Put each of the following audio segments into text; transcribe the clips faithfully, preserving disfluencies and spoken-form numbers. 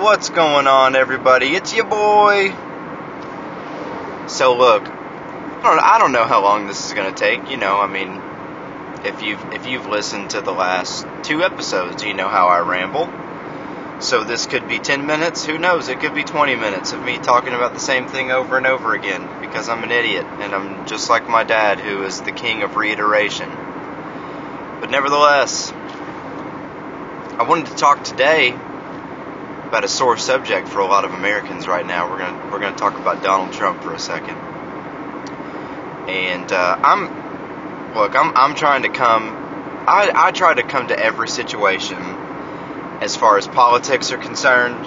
What's going on, everybody? It's your boy. So look, I don't, I don't know how long this is going to take. You know, I mean, if you've if you've listened to the last two episodes, you know how I ramble. So this could be ten minutes. Who knows? It could be twenty minutes of me talking about the same thing over and over again because I'm an idiot and I'm just like my dad, who is the king of reiteration. But nevertheless, I wanted to talk today about a sore subject for a lot of Americans right now. We're gonna we're gonna talk about Donald Trump for a second. And uh, I'm look, I'm I'm trying to come. I I try to come to every situation as far as politics are concerned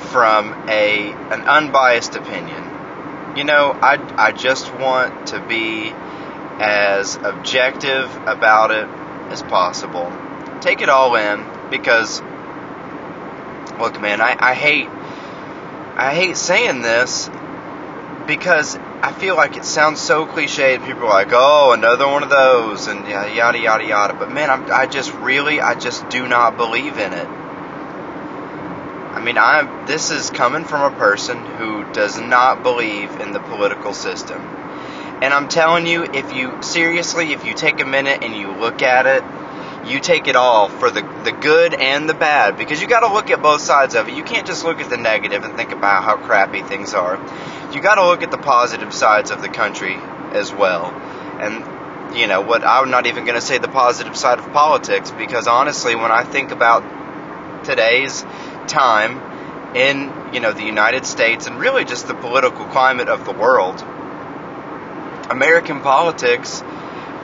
from a an unbiased opinion. You know, I I just want to be as objective about it as possible. Take it all in because. Look, man, I, I hate I hate saying this because I feel like it sounds so cliche and people are like, oh, another one of those and yada, yada, yada. But, man, I'm, I just really, I just do not believe in it. I mean, I'm, this is coming from a person who does not believe in the political system. And I'm telling you, if you, seriously, if you take a minute and you look at it, you take it all for the the good and the bad, because you got to look at both sides of it. You can't just look at the negative and think about how crappy things are. You got to look at the positive sides of the country as well. And, you know, what I'm not even going to say the positive side of politics, because honestly, when I think about today's time in, you know, the United States and really just the political climate of the world, American politics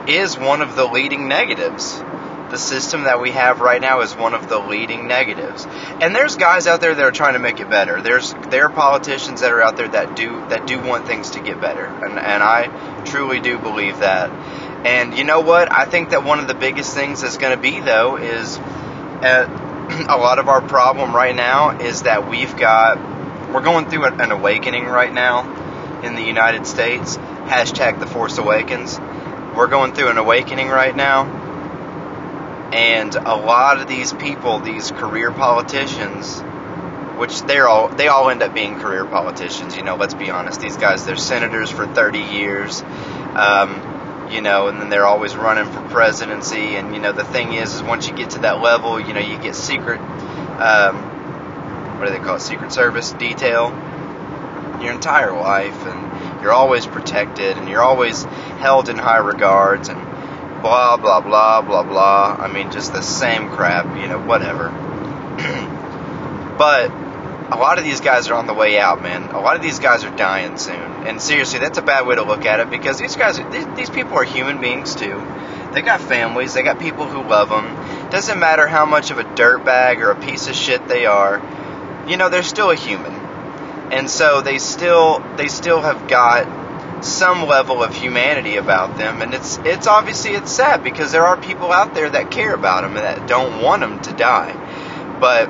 is one of the leading negatives. The system that we have right now is one of the leading negatives. And there's guys out there that are trying to make it better. There's there are politicians that are out there that do that do want things to get better. And and I truly do believe that. And you know what? I think that one of the biggest things that's going to be, though, is uh, a lot of our problem right now is that we've got, we're going through an awakening right now in the United States. Hashtag the Force Awakens. We're going through an awakening right now. And a lot of these people, these career politicians, which they're all, they all end up being career politicians, you know, let's be honest. These guys, they're senators for thirty years, um, you know, and then they're always running for presidency. And, you know, the thing is, is once you get to that level, you know, you get secret, um, what do they call it, Secret Service detail your entire life. And you're always protected and you're always held in high regards and blah, blah, blah, blah, blah. I mean, just the same crap, you know, whatever. But a lot of these guys are on the way out, man. A lot of these guys are dying soon. And seriously, that's a bad way to look at it because these guys, are, these, these people are human beings too. They got families. They got people who love them. Doesn't matter how much of a dirtbag or a piece of shit they are. You know, they're still a human. And so they still, they still have got some level of humanity about them, and it's it's obviously it's sad because there are people out there that care about them and that don't want them to die. But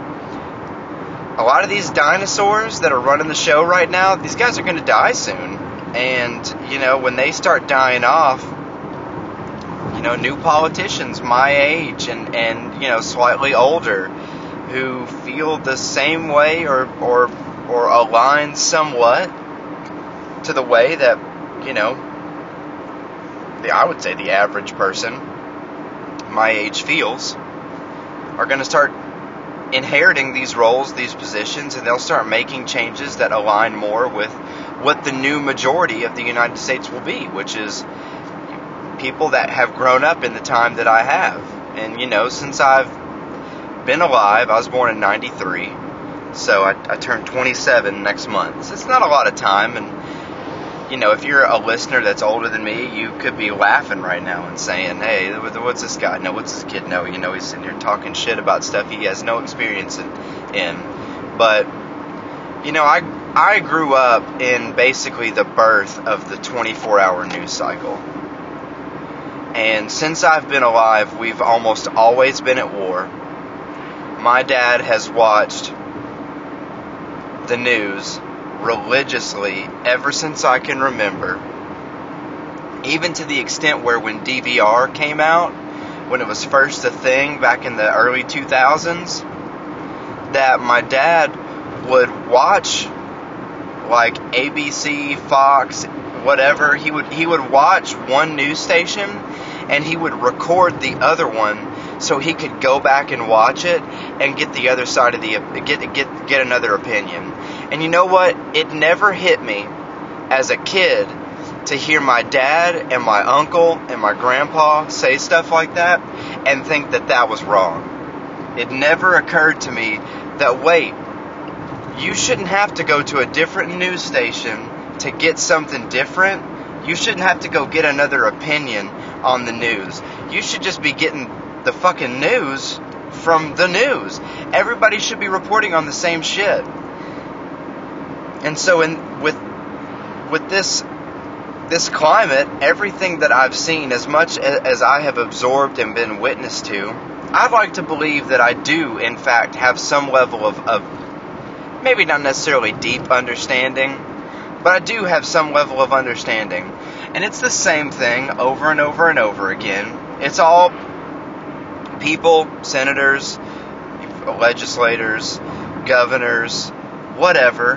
a lot of these dinosaurs that are running the show right now, these guys are going to die soon. And you know, when they start dying off, you know, new politicians my age and and you know, slightly older who feel the same way or or or align somewhat to the way that, you know, the, I would say the average person my age feels, are going to start inheriting these roles, these positions, and they'll start making changes that align more with what the new majority of the United States will be, which is people that have grown up in the time that I have. And, you know, since I've been alive, I was born in ninety-three, so I, I turned twenty-seven next month. So it's not a lot of time, and you know, if you're a listener that's older than me, you could be laughing right now and saying, hey, what's this guy? No, what's this kid? No, you know, he's sitting here talking shit about stuff he has no experience in. But, you know, I I grew up in basically the birth of the twenty-four hour news cycle. And since I've been alive, we've almost always been at war. My dad has watched the news religiously ever since I can remember, even to the extent where when D V R came out, when it was first a thing back in the early two thousands, that my dad would watch like A B C, Fox, whatever. He would he would watch one news station and he would record the other one so he could go back and watch it and get the other side of the get get get another opinion. And you know what? It never hit me as a kid to hear my dad and my uncle and my grandpa say stuff like that and think that that was wrong. It never occurred to me that, wait, you shouldn't have to go to a different news station to get something different. You shouldn't have to go get another opinion on the news. You should just be getting the fucking news from the news. Everybody should be reporting on the same shit. And so in with with this this climate, everything that I've seen, as much as I have absorbed and been witness to, I'd like to believe that I do, in fact, have some level of, of maybe not necessarily deep understanding, but I do have some level of understanding. And it's the same thing over and over and over again. It's all people, senators, legislators, governors, whatever,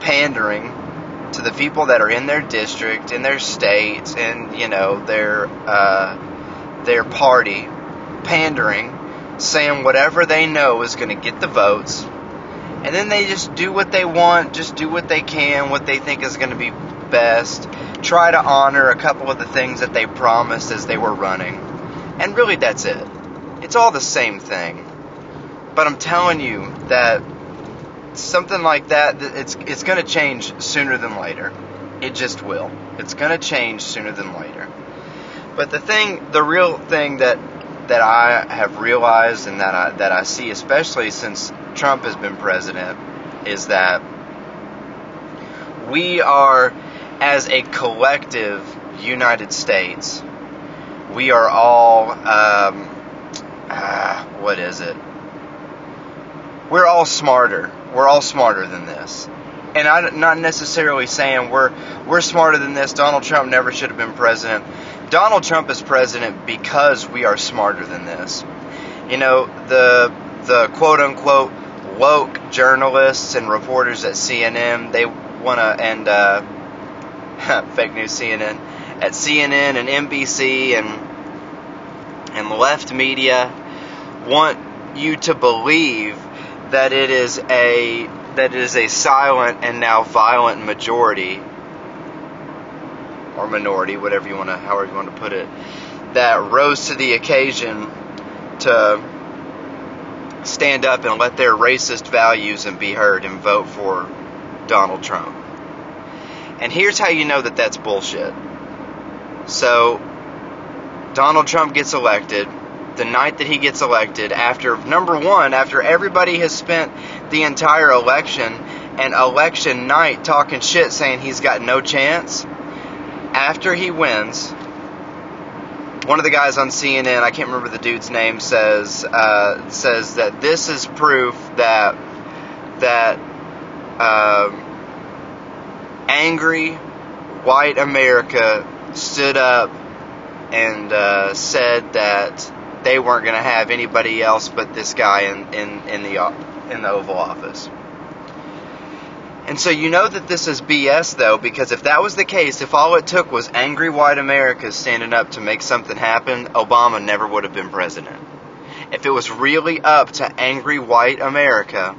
pandering to the people that are in their district, in their states, and, you know, their uh, their party, pandering, saying whatever they know is going to get the votes, and then they just do what they want, just do what they can, what they think is going to be best, try to honor a couple of the things that they promised as they were running, and really that's it. It's all the same thing. But I'm telling you that something like that, it's it's going to change sooner than later. It just will. It's going to change sooner than later. But the thing, the real thing that that I have realized and that I that I see, especially since Trump has been president, is that we are, as a collective United States, we are all, um, uh, what is it? We're all smarter. We're all smarter than this. And I'm not necessarily saying we're we're smarter than this. Donald Trump never should have been president. Donald Trump is president because we are smarter than this. You know, the the quote-unquote woke journalists and reporters at C N N, they want to, and uh, fake news C N N, at C N N and N B C and and left media want you to believe that it is a that it is a silent and now violent majority or minority, whatever you want to, however you want to put it, that rose to the occasion to stand up and let their racist values and be heard and vote for Donald Trump. And here's how you know that that's bullshit. So Donald Trump gets elected. The night that he gets elected, after, number one, after everybody has spent the entire election and election night talking shit, saying he's got no chance, after he wins, one of the guys on C N N, I can't remember the dude's name, says uh, says that this is proof that that uh, angry white America stood up and uh, said that they weren't going to have anybody else but this guy in, in, in the in the Oval Office. And so you know that this is B S, though, because if that was the case, if all it took was angry white America standing up to make something happen, Obama never would have been president. If it was really up to angry white America,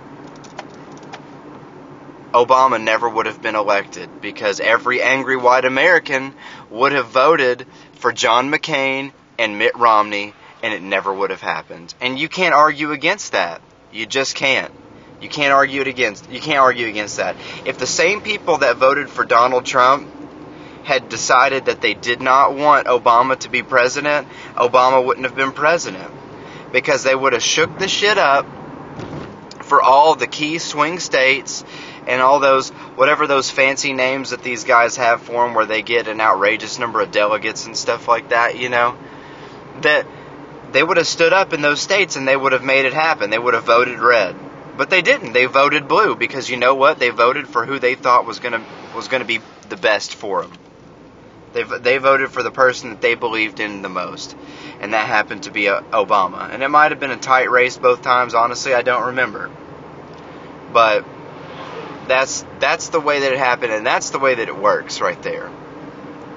Obama never would have been elected, because every angry white American would have voted for John McCain and Mitt Romney, and it never would have happened. And you can't argue against that. You just can't. You can't argue it against. You can't argue against that. If the same people that voted for Donald Trump had decided that they did not want Obama to be president, Obama wouldn't have been president, because they would have shook the shit up for all the key swing states and all those, whatever those fancy names that these guys have for them, where they get an outrageous number of delegates and stuff like that. You know that. They would have stood up in those states and they would have made it happen. They would have voted red. But they didn't. They voted blue, because you know what? They voted for who they thought was going to was going to be the best for them. They they voted for the person that they believed in the most. And that happened to be Obama. And it might have been a tight race both times. Honestly, I don't remember. But that's that's the way that it happened, and that's the way that it works right there.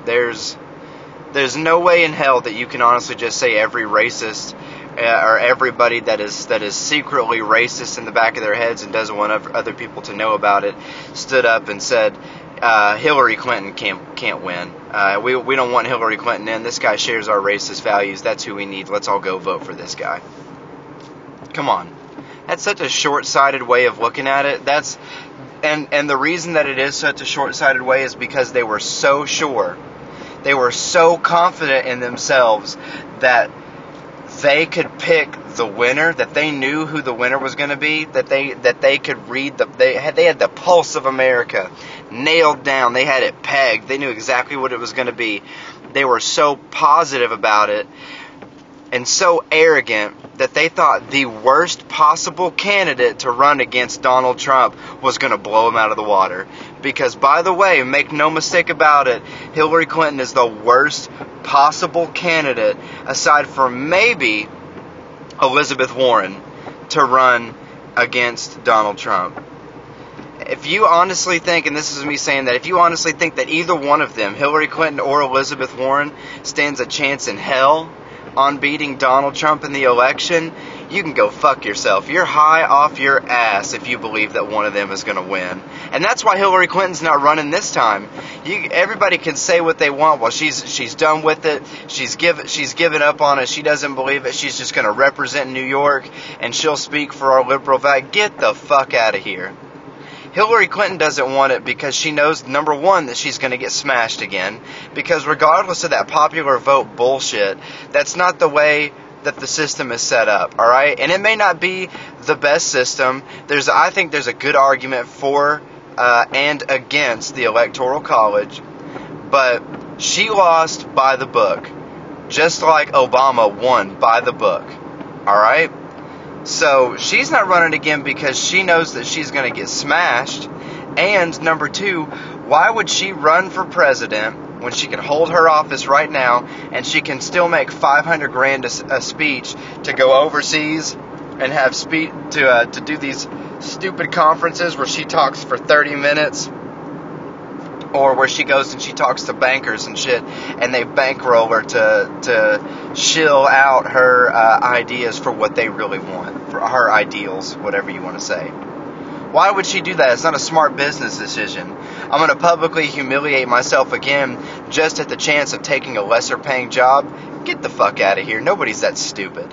There's there's no way in hell that you can honestly just say every racist uh, or everybody that is that is secretly racist in the back of their heads and doesn't want other people to know about it stood up and said, uh, Hillary Clinton can't can't win. Uh, we we don't want Hillary Clinton in. This guy shares our racist values. That's who we need. Let's all go vote for this guy. Come on. That's such a short-sighted way of looking at it. That's and and the reason that it is such a short-sighted way is because they were so sure. They were so confident in themselves that they could pick the winner, that they knew who the winner was going to be, that they that they could read the they had they had the pulse of America nailed down. They had it pegged. They knew exactly what it was going to be. They were so positive about it and so arrogant that they thought the worst possible candidate to run against Donald Trump was going to blow him out of the water. Because, by the way, make no mistake about it, Hillary Clinton is the worst possible candidate, aside from maybe Elizabeth Warren, to run against Donald Trump. If you honestly think, and this is me saying that, if you honestly think that either one of them, Hillary Clinton or Elizabeth Warren, stands a chance in hell on beating Donald Trump in the election, you can go fuck yourself. You're high off your ass if you believe that one of them is going to win. And that's why Hillary Clinton's not running this time. You, everybody can say what they want. Well, she's she's done with it. She's give, she's given up on it. She doesn't believe it. She's just going to represent New York, and she'll speak for our liberal values. Get the fuck out of here. Hillary Clinton doesn't want it because she knows, number one, that she's going to get smashed again. Because regardless of that popular vote bullshit, that's not the way that the system is set up, all right? And it may not be the best system. There's, I think there's a good argument for uh, and against the Electoral College. But she lost by the book, just like Obama won by the book, all right? So she's not running again because she knows that she's going to get smashed. And number two, why would she run for president when she can hold her office right now and she can still make five hundred grand a, a speech to go overseas and have speech to uh, to do these stupid conferences where she talks for thirty minutes, or where she goes and she talks to bankers and shit, and they bankroll her to to shill out her uh, ideas for what they really want, for her ideals, whatever you want to say. Why would she do that? It's not a smart business decision. I'm going to publicly humiliate myself again just at the chance of taking a lesser-paying job? Get the fuck out of here. Nobody's that stupid.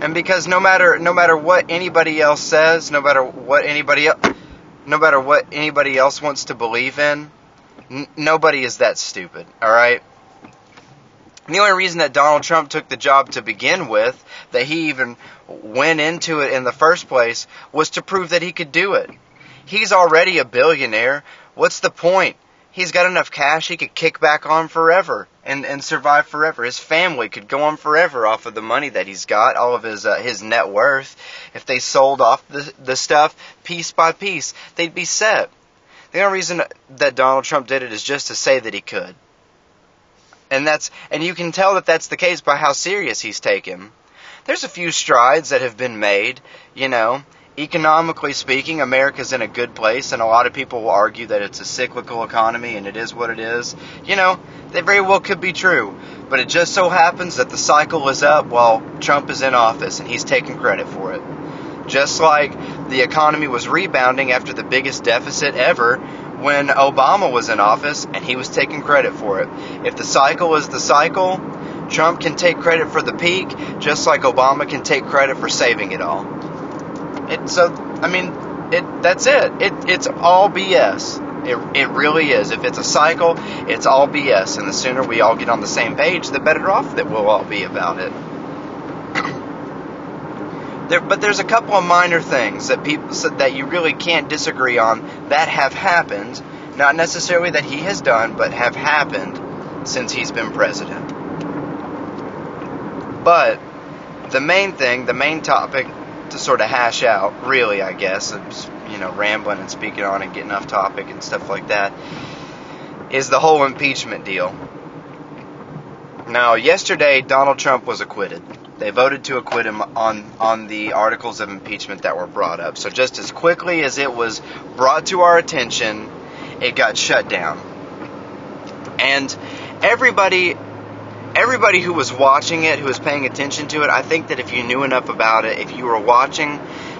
And because no matter no matter what anybody else says, no matter what anybody else... No matter what anybody else wants to believe in, n- nobody is that stupid, all right? The only reason that Donald Trump took the job to begin with, that he even went into it in the first place, was to prove that he could do it. He's already a billionaire. What's the point? He's got enough cash he could kick back on forever and, and survive forever. His family could go on forever off of the money that he's got, all of his uh, his net worth. If they sold off the, the stuff piece by piece, they'd be set. The only reason that Donald Trump did it is just to say that he could. And that's and you can tell that that's the case by how serious he's taken. There's a few strides that have been made, you know. Economically speaking, America's in a good place, and a lot of people will argue that it's a cyclical economy and it is what it is. You know, that very well could be true, but it just so happens that the cycle is up while Trump is in office, and he's taking credit for it. Just like the economy was rebounding after the biggest deficit ever when Obama was in office, and he was taking credit for it. If the cycle is the cycle, Trump can take credit for the peak, just like Obama can take credit for saving it all. It, so, I mean, it, that's it. it. It's all B S. It, it really is. If it's a cycle, it's all B S. And the sooner we all get on the same page, the better off that we'll all be about it. there, but there's a couple of minor things that people that you really can't disagree on that have happened. Not necessarily that he has done, but have happened since he's been president. But the main thing, the main topic to sort of hash out, really, I guess, you know, rambling and speaking on and getting off topic and stuff like that, is the whole impeachment deal. Now, yesterday, Donald Trump was acquitted. They voted to acquit him on, on the articles of impeachment that were brought up. So just as quickly as it was brought to our attention, it got shut down. And everybody everybody who was watching it, who was paying attention to it, I think that if you knew enough about it, if you were watching,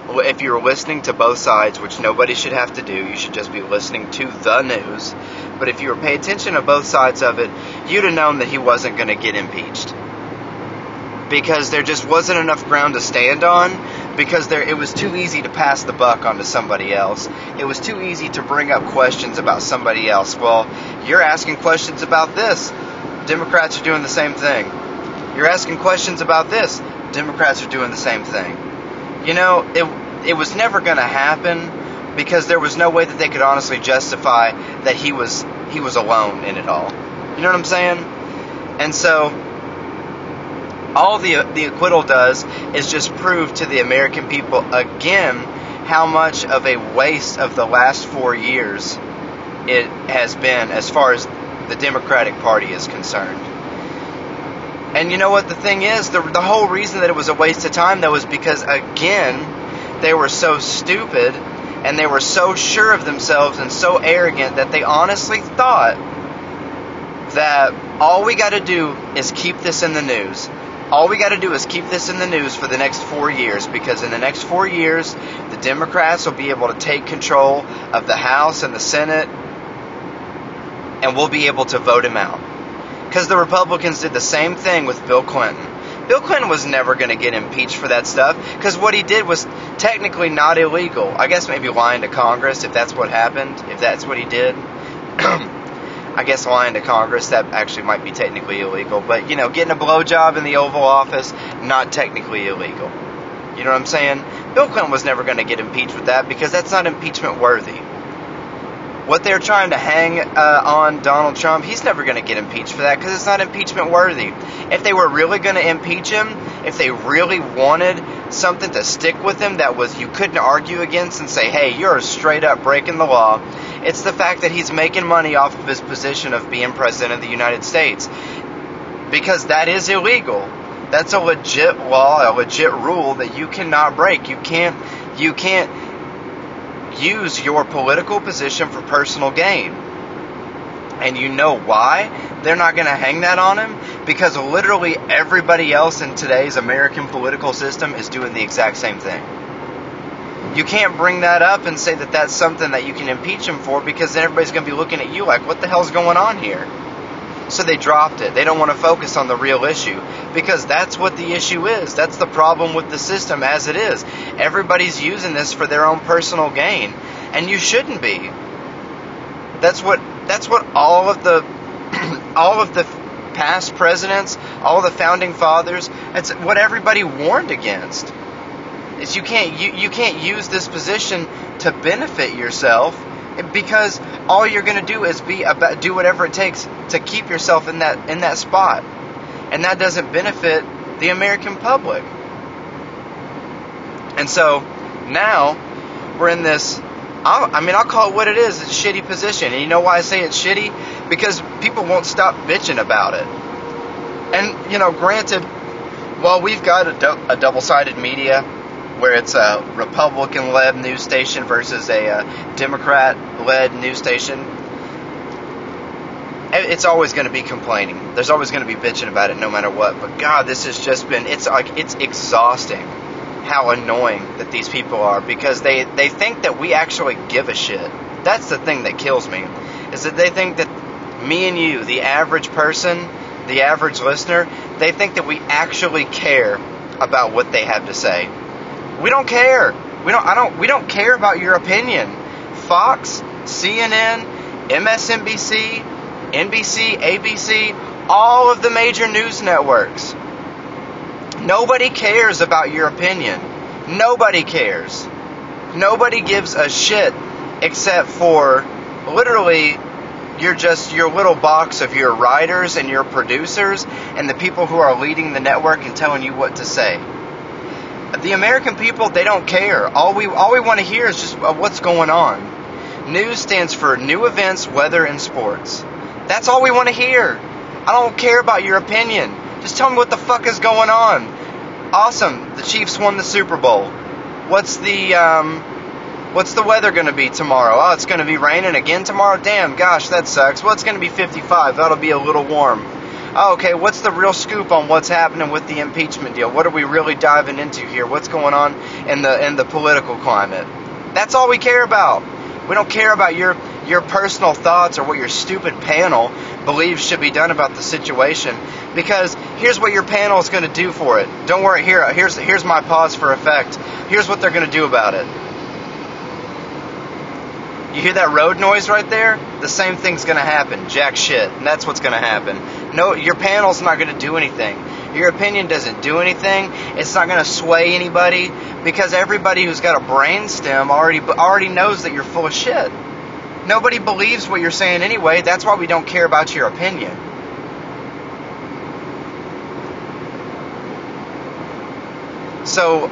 if you were listening to both sides, which nobody should have to do, you should just be listening to the news. But if you were paying attention to both sides of it, you'd have known that he wasn't going to get impeached. Because there just wasn't enough ground to stand on, because there it was too easy to pass the buck onto somebody else. It was too easy to bring up questions about somebody else. Well, you're asking questions about this. Democrats are doing the same thing. You're asking questions about this. Democrats are doing the same thing. You know, it, it was never going to happen because there was no way that they could honestly justify that he was he was alone in it all. You know what I'm saying? And so all the the acquittal does is just prove to the American people again how much of a waste of the last four years it has been as far as the Democratic Party is concerned. And you know what the thing is? The, the whole reason that it was a waste of time, though, is because, again, they were so stupid and they were so sure of themselves and so arrogant that they honestly thought that all we got to do is keep this in the news. All we got to do is keep this in the news for the next four years because in the next four years, the Democrats will be able to take control of the House and the Senate and we'll be able to vote him out. Because the Republicans did the same thing with Bill Clinton. Bill Clinton was never going to get impeached for that stuff because what he did was technically not illegal. I guess maybe lying to Congress if that's what happened, if that's what he did. I guess lying to Congress, that actually might be technically illegal. But, you know, getting a blowjob in the Oval Office, not technically illegal. You know what I'm saying? Bill Clinton was never going to get impeached with that because that's not impeachment worthy. What they're trying to hang uh, on Donald Trump, he's never going to get impeached for that because it's not impeachment worthy. If they were really going to impeach him, if they really wanted something to stick with him that was you couldn't argue against and say, hey, you're straight up breaking the law, it's the fact that he's making money off of his position of being president of the United States. Because that is illegal. That's a legit law, a legit rule that you cannot break. You can't, you can't use your political position for personal gain. And you know why they're not going to hang that on him? Because literally everybody else in today's American political system is doing the exact same thing. You can't bring that up and say that that's something that you can impeach him for because then everybody's going to be looking at you like, what the hell's going on here? So they dropped it. They don't want to focus on the real issue because that's what the issue is. That's the problem with the system as it is. Everybody's using this for their own personal gain, and you shouldn't be. That's what that's what all of the all of the past presidents, all the founding fathers, that's what everybody warned against. Is you can't you, you can't use this position to benefit yourself because all you're going to do is be about, do whatever it takes to keep yourself in that in that spot, and that doesn't benefit the American public. And so now we're in this. I'll, I mean, I'll call it what it is. It's a shitty position, and you know why I say it's shitty? Because people won't stop bitching about it. And you know, granted, while we've got a, do- a double-sided media, where it's a Republican-led news station versus a uh, Democrat-led news station, it's always going to be complaining. There's always going to be bitching about it no matter what. But God, this has just been, it's like, it's exhausting how annoying that these people are because they, they think that we actually give a shit. That's the thing that kills me, is that they think that me and you, the average person, the average listener, they think that we actually care about what they have to say. We don't care. We don't. I don't. We don't care about your opinion. Fox, C N N, M S N B C, N B C, A B C, all of the major news networks. Nobody cares about your opinion. Nobody cares. Nobody gives a shit except for literally you're just your little box of your writers and your producers and the people who are leading the network and telling you what to say. The American people, they don't care. All we all we want to hear is just what's going on. News stands for new events, weather, and sports. That's all we want to hear. I don't care about your opinion. Just tell me what the fuck is going on. awesome, the Chiefs won the Super Bowl. What's the um, what's the weather going to be tomorrow? Oh, it's going to be raining again tomorrow? Damn, gosh, that sucks. Well, it's going to be fifty-five. That'll be a little warm. Oh, okay, what's the real scoop on what's happening with the impeachment deal? What are we really diving into here? What's going on in the in the political climate? That's all we care about. We don't care about your your personal thoughts or what your stupid panel believes should be done about the situation, because here's what your panel is going to do for it. Don't worry, here here's here's my pause for effect. Here's what they're going to do about it. You hear that road noise right there? The same thing's going to happen. Jack shit. And that's what's going to happen. No, your panel's not going to do anything. Your opinion doesn't do anything. It's not going to sway anybody, because everybody who's got a brain stem already already knows that you're full of shit. Nobody believes what you're saying anyway. That's why we don't care about your opinion. So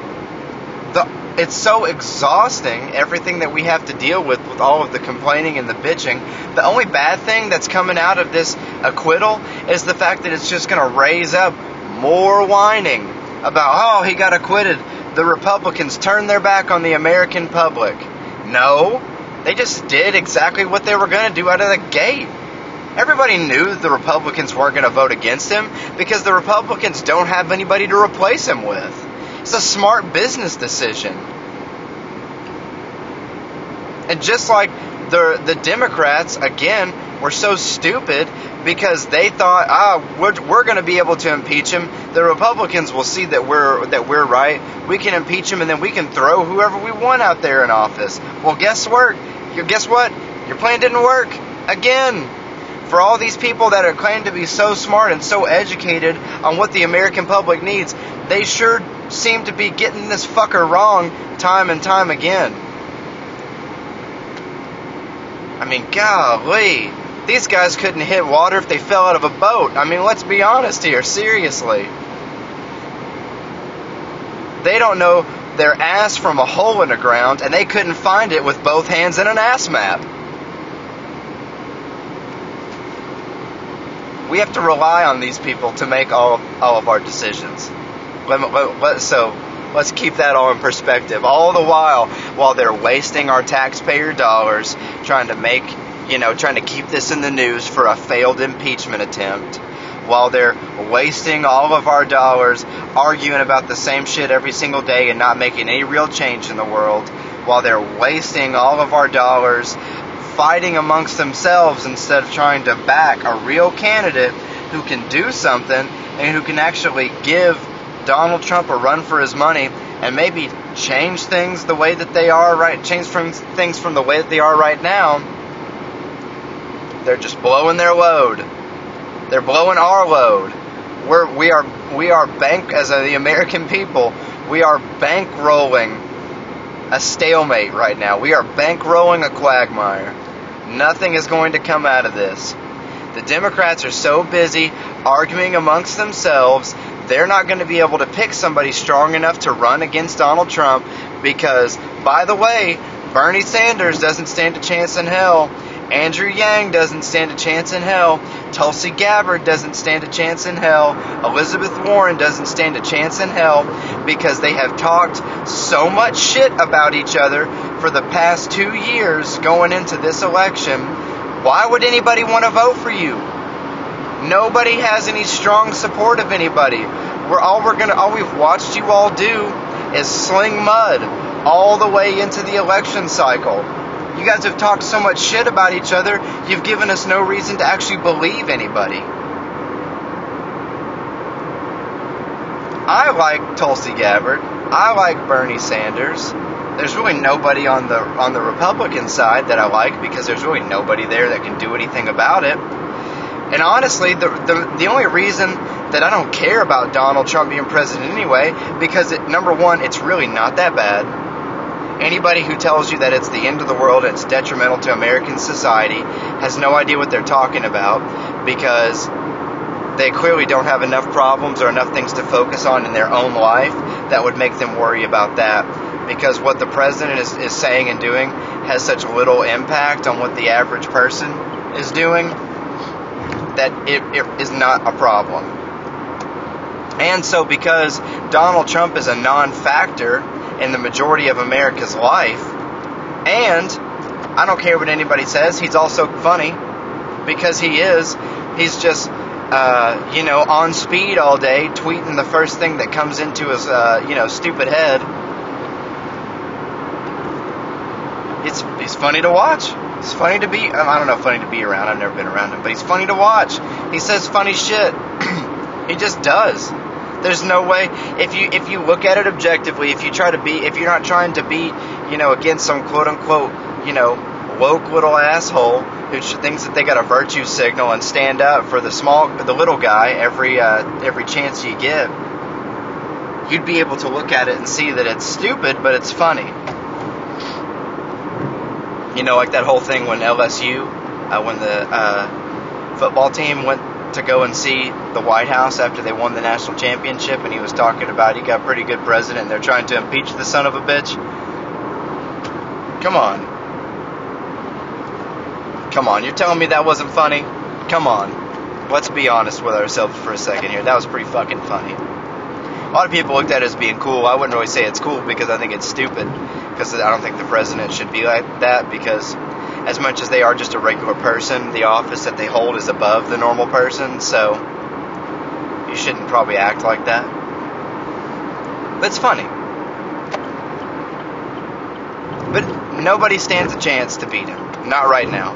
the It's so exhausting, everything that we have to deal with, with all of the complaining and the bitching. The only bad thing that's coming out of this acquittal is the fact that it's just going to raise up more whining about, oh, he got acquitted. The Republicans turned their back on the American public. No, they just did exactly what they were going to do out of the gate. Everybody knew that the Republicans weren't going to vote against him, because the Republicans don't have anybody to replace him with. It's a smart business decision. And just like the the Democrats, again, were so stupid because they thought, ah, we're, we're going to be able to impeach him. The Republicans will see that we're that we're right. We can impeach him, and then we can throw whoever we want out there in office. Well, guess what? You guess what? Your plan didn't work again. For all these people that are claimed to be so smart and so educated on what the American public needs, they sure seem to be getting this fucker wrong time and time again. I mean, golly, these guys couldn't hit water if they fell out of a boat. I mean, let's be honest here, seriously. They don't know their ass from a hole in the ground, and they couldn't find it with both hands in an ass map. We have to rely on these people to make all, all of our decisions. Let, let, let, so let's keep that all in perspective. All the while, while they're wasting our taxpayer dollars trying to make, you know, trying to keep this in the news for a failed impeachment attempt, while they're wasting all of our dollars arguing about the same shit every single day and not making any real change in the world, while they're wasting all of our dollars fighting amongst themselves instead of trying to back a real candidate who can do something and who can actually give Donald Trump a run for his money and maybe change things the way that they are right change from things from the way that they are right now. They're just blowing their load. They're blowing our load. We're we are we are bank as the American people, we are bankrolling a stalemate right now. We are bankrolling a quagmire. Nothing is going to come out of this. The Democrats are so busy arguing amongst themselves, they're not going to be able to pick somebody strong enough to run against Donald Trump because, by the way, Bernie Sanders doesn't stand a chance in hell. Andrew Yang doesn't stand a chance in hell. Tulsi Gabbard doesn't stand a chance in hell. Elizabeth Warren doesn't stand a chance in hell, because they have talked so much shit about each other for the past two years going into this election. Why would anybody want to vote for you? Nobody has any strong support of anybody. We're all we're gonna all we've watched you all do is sling mud all the way into the election cycle. You guys have talked so much shit about each other, you've given us no reason to actually believe anybody. I like Tulsi Gabbard. I like Bernie Sanders. There's really nobody on the on the Republican side that I like, because there's really nobody there that can do anything about it. And honestly, the, the the only reason that I don't care about Donald Trump being president anyway, because it, number one, it's really not that bad. Anybody who tells you that it's the end of the world and it's detrimental to American society has no idea what they're talking about, because they clearly don't have enough problems or enough things to focus on in their own life that would make them worry about that, because what the president is, is saying and doing has such little impact on what the average person is doing that it, it is not a problem. And so because Donald Trump is a non-factor in the majority of America's life, and I don't care what anybody says, he's also funny, because he is, he's just, uh, you know, on speed all day, tweeting the first thing that comes into his, uh, you know, stupid head. It's, he's funny to watch. It's funny to be, I don't know, funny to be around. I've never been around him, but he's funny to watch. He says funny shit. He just does. There's no way, if you if you look at it objectively, if you try to be, if you're not trying to be, you know, against some quote unquote, you know, woke little asshole who thinks that they got a virtue signal and stand up for the small, the little guy every uh, every chance you get, you'd be able to look at it and see that it's stupid, but it's funny. You know, like that whole thing when L S U, uh, when the uh, football team went to go and see the White House after they won the national championship, and he was talking about he got a pretty good president and they're trying to impeach the son of a bitch. Come on. Come on, you're telling me that wasn't funny? Come on. Let's be honest with ourselves for a second here. That was pretty fucking funny. A lot of people looked at it as being cool. I wouldn't really say it's cool because I think it's stupid, because I don't think the president should be like that, because as much as they are just a regular person, the office that they hold is above the normal person, so you shouldn't probably act like that. That's funny. But nobody stands a chance to beat him. Not right now.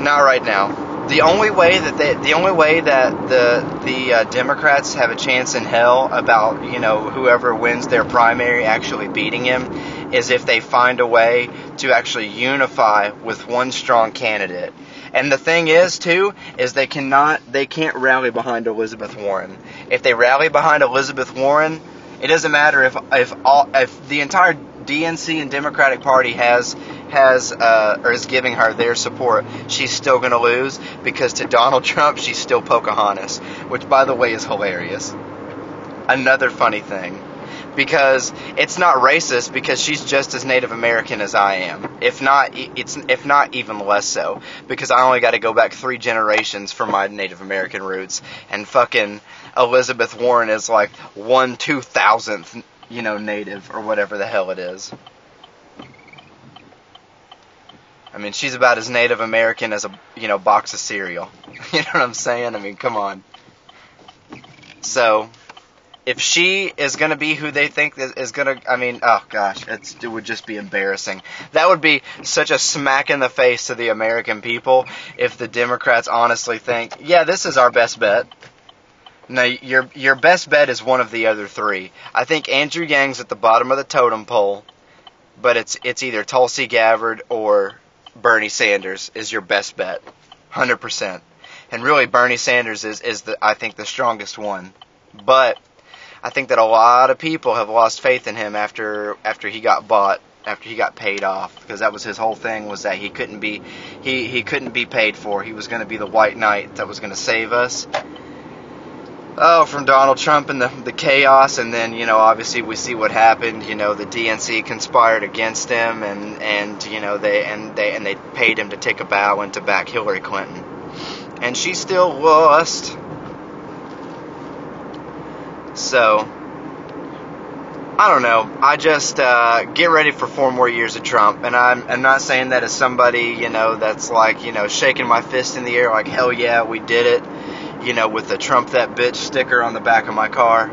Not right now. The only way that they, the only way that the the uh, Democrats have a chance in hell about, you know, whoever wins their primary actually beating him is if they find a way to actually unify with one strong candidate. And the thing is, too, is they cannot, they can't rally behind Elizabeth Warren. If they rally behind Elizabeth Warren, it doesn't matter if if all, if the entire D N C and Democratic Party has has uh, or is giving her their support, she's still going to lose, because to Donald Trump, she's still Pocahontas, which, by the way, is hilarious. Another funny thing. Because it's not racist, because she's just as Native American as I am. If not, it's if not even less so, because I only got to go back three generations for my Native American roots, and fucking Elizabeth Warren is like one two thousandth, you know, Native or whatever the hell it is. I mean, she's about as Native American as a, you know, box of cereal. You know what I'm saying? I mean, come on. So. If she is going to be who they think is going to, I mean, oh gosh, it's, it would just be embarrassing. That would be such a smack in the face to the American people if the Democrats honestly think, yeah, this is our best bet. No, your your best bet is one of the other three. I think Andrew Yang's at the bottom of the totem pole, but it's it's either Tulsi Gabbard or Bernie Sanders is your best bet, one hundred percent. And really, Bernie Sanders is, is the I think the strongest one, but I think that a lot of people have lost faith in him after after he got bought, after he got paid off, because that was his whole thing, was that he couldn't be he, he couldn't be paid for. He was going to be the white knight that was going to save us. Oh, from Donald Trump and the, the chaos, and then, you know, obviously we see what happened. You know, the D N C conspired against him, and, and you know they and they and they paid him to take a bow and to back Hillary Clinton, and she still lost. So, I don't know, I just, uh, get ready for four more years of Trump, and I'm, I'm not saying that as somebody, you know, that's like, you know, shaking my fist in the air, like, hell yeah, we did it, you know, with the Trump that bitch sticker on the back of my car.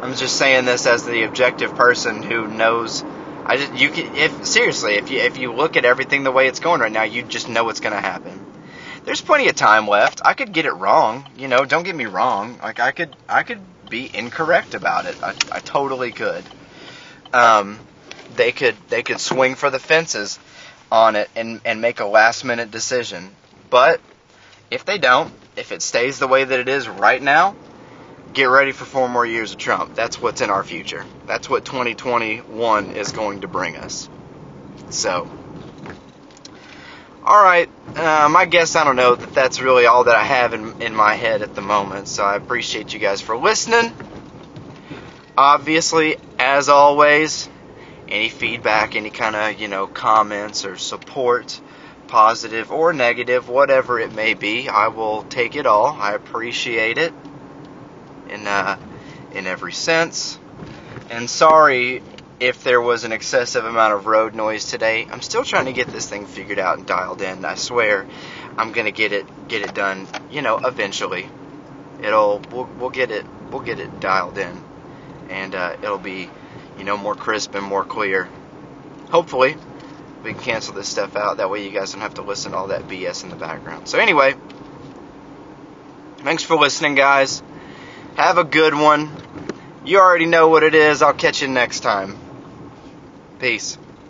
I'm just saying this as the objective person who knows, I just, you can, if, seriously, if you, if you look at everything the way it's going right now, you just know what's going to happen. There's plenty of time left. I could get it wrong, you know, don't get me wrong, like, I could, I could be incorrect about it. I, I totally could. Um, they could they could swing for the fences on it and, and make a last minute decision. But if they don't, if it stays the way that it is right now, get ready for four more years of Trump. That's what's in our future. That's what twenty twenty-one is going to bring us. So, alright, um, I guess I don't know that that's really all that I have in, in my head at the moment, so I appreciate you guys for listening. Obviously, as always, any feedback, any kind of, you know, comments or support, positive or negative, whatever it may be, I will take it all. I appreciate it. in uh, in every sense. And sorry if there was an excessive amount of road noise today. I'm still trying to get this thing figured out and dialed in. I swear, I'm gonna get it get it done. You know, eventually, it'll we'll, we'll get it we'll get it dialed in, and uh, it'll be, you know, more crisp and more clear. Hopefully, we can cancel this stuff out. That way, you guys don't have to listen to all that B S in the background. So anyway, thanks for listening, guys. Have a good one. You already know what it is. I'll catch you next time. Peace.